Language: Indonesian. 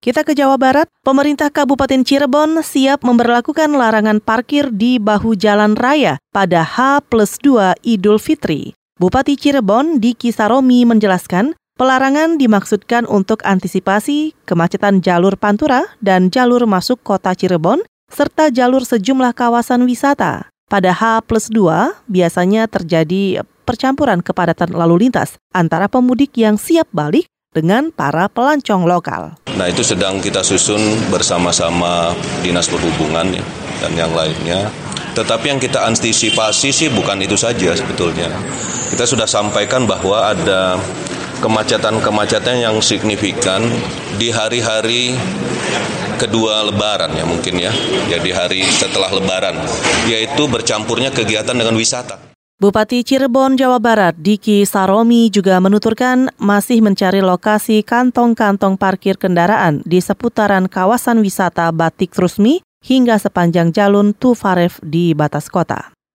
Kita ke Jawa Barat, pemerintah Kabupaten Cirebon siap memberlakukan larangan parkir di bahu jalan raya pada H+2 Idul Fitri. Bupati Cirebon, Diki Saromi menjelaskan, pelarangan dimaksudkan untuk antisipasi kemacetan jalur Pantura dan jalur masuk kota Cirebon, serta jalur sejumlah kawasan wisata. Pada H+2, biasanya terjadi percampuran kepadatan lalu lintas antara pemudik yang siap balik dengan para pelancong lokal. Nah, itu sedang kita susun bersama-sama Dinas Perhubungan ya, dan yang lainnya. Tetapi yang kita antisipasi sih bukan itu saja sebetulnya. Kita sudah sampaikan bahwa ada kemacetan-kemacetan yang signifikan di hari-hari kedua Lebaran ya mungkin ya. Jadi hari setelah Lebaran, yaitu bercampurnya kegiatan dengan wisata. Bupati Cirebon, Jawa Barat, Diki Saromi juga menuturkan masih mencari lokasi kantong-kantong parkir kendaraan di seputaran kawasan wisata Batik Trusmi hingga sepanjang jalur Tufaref di batas kota.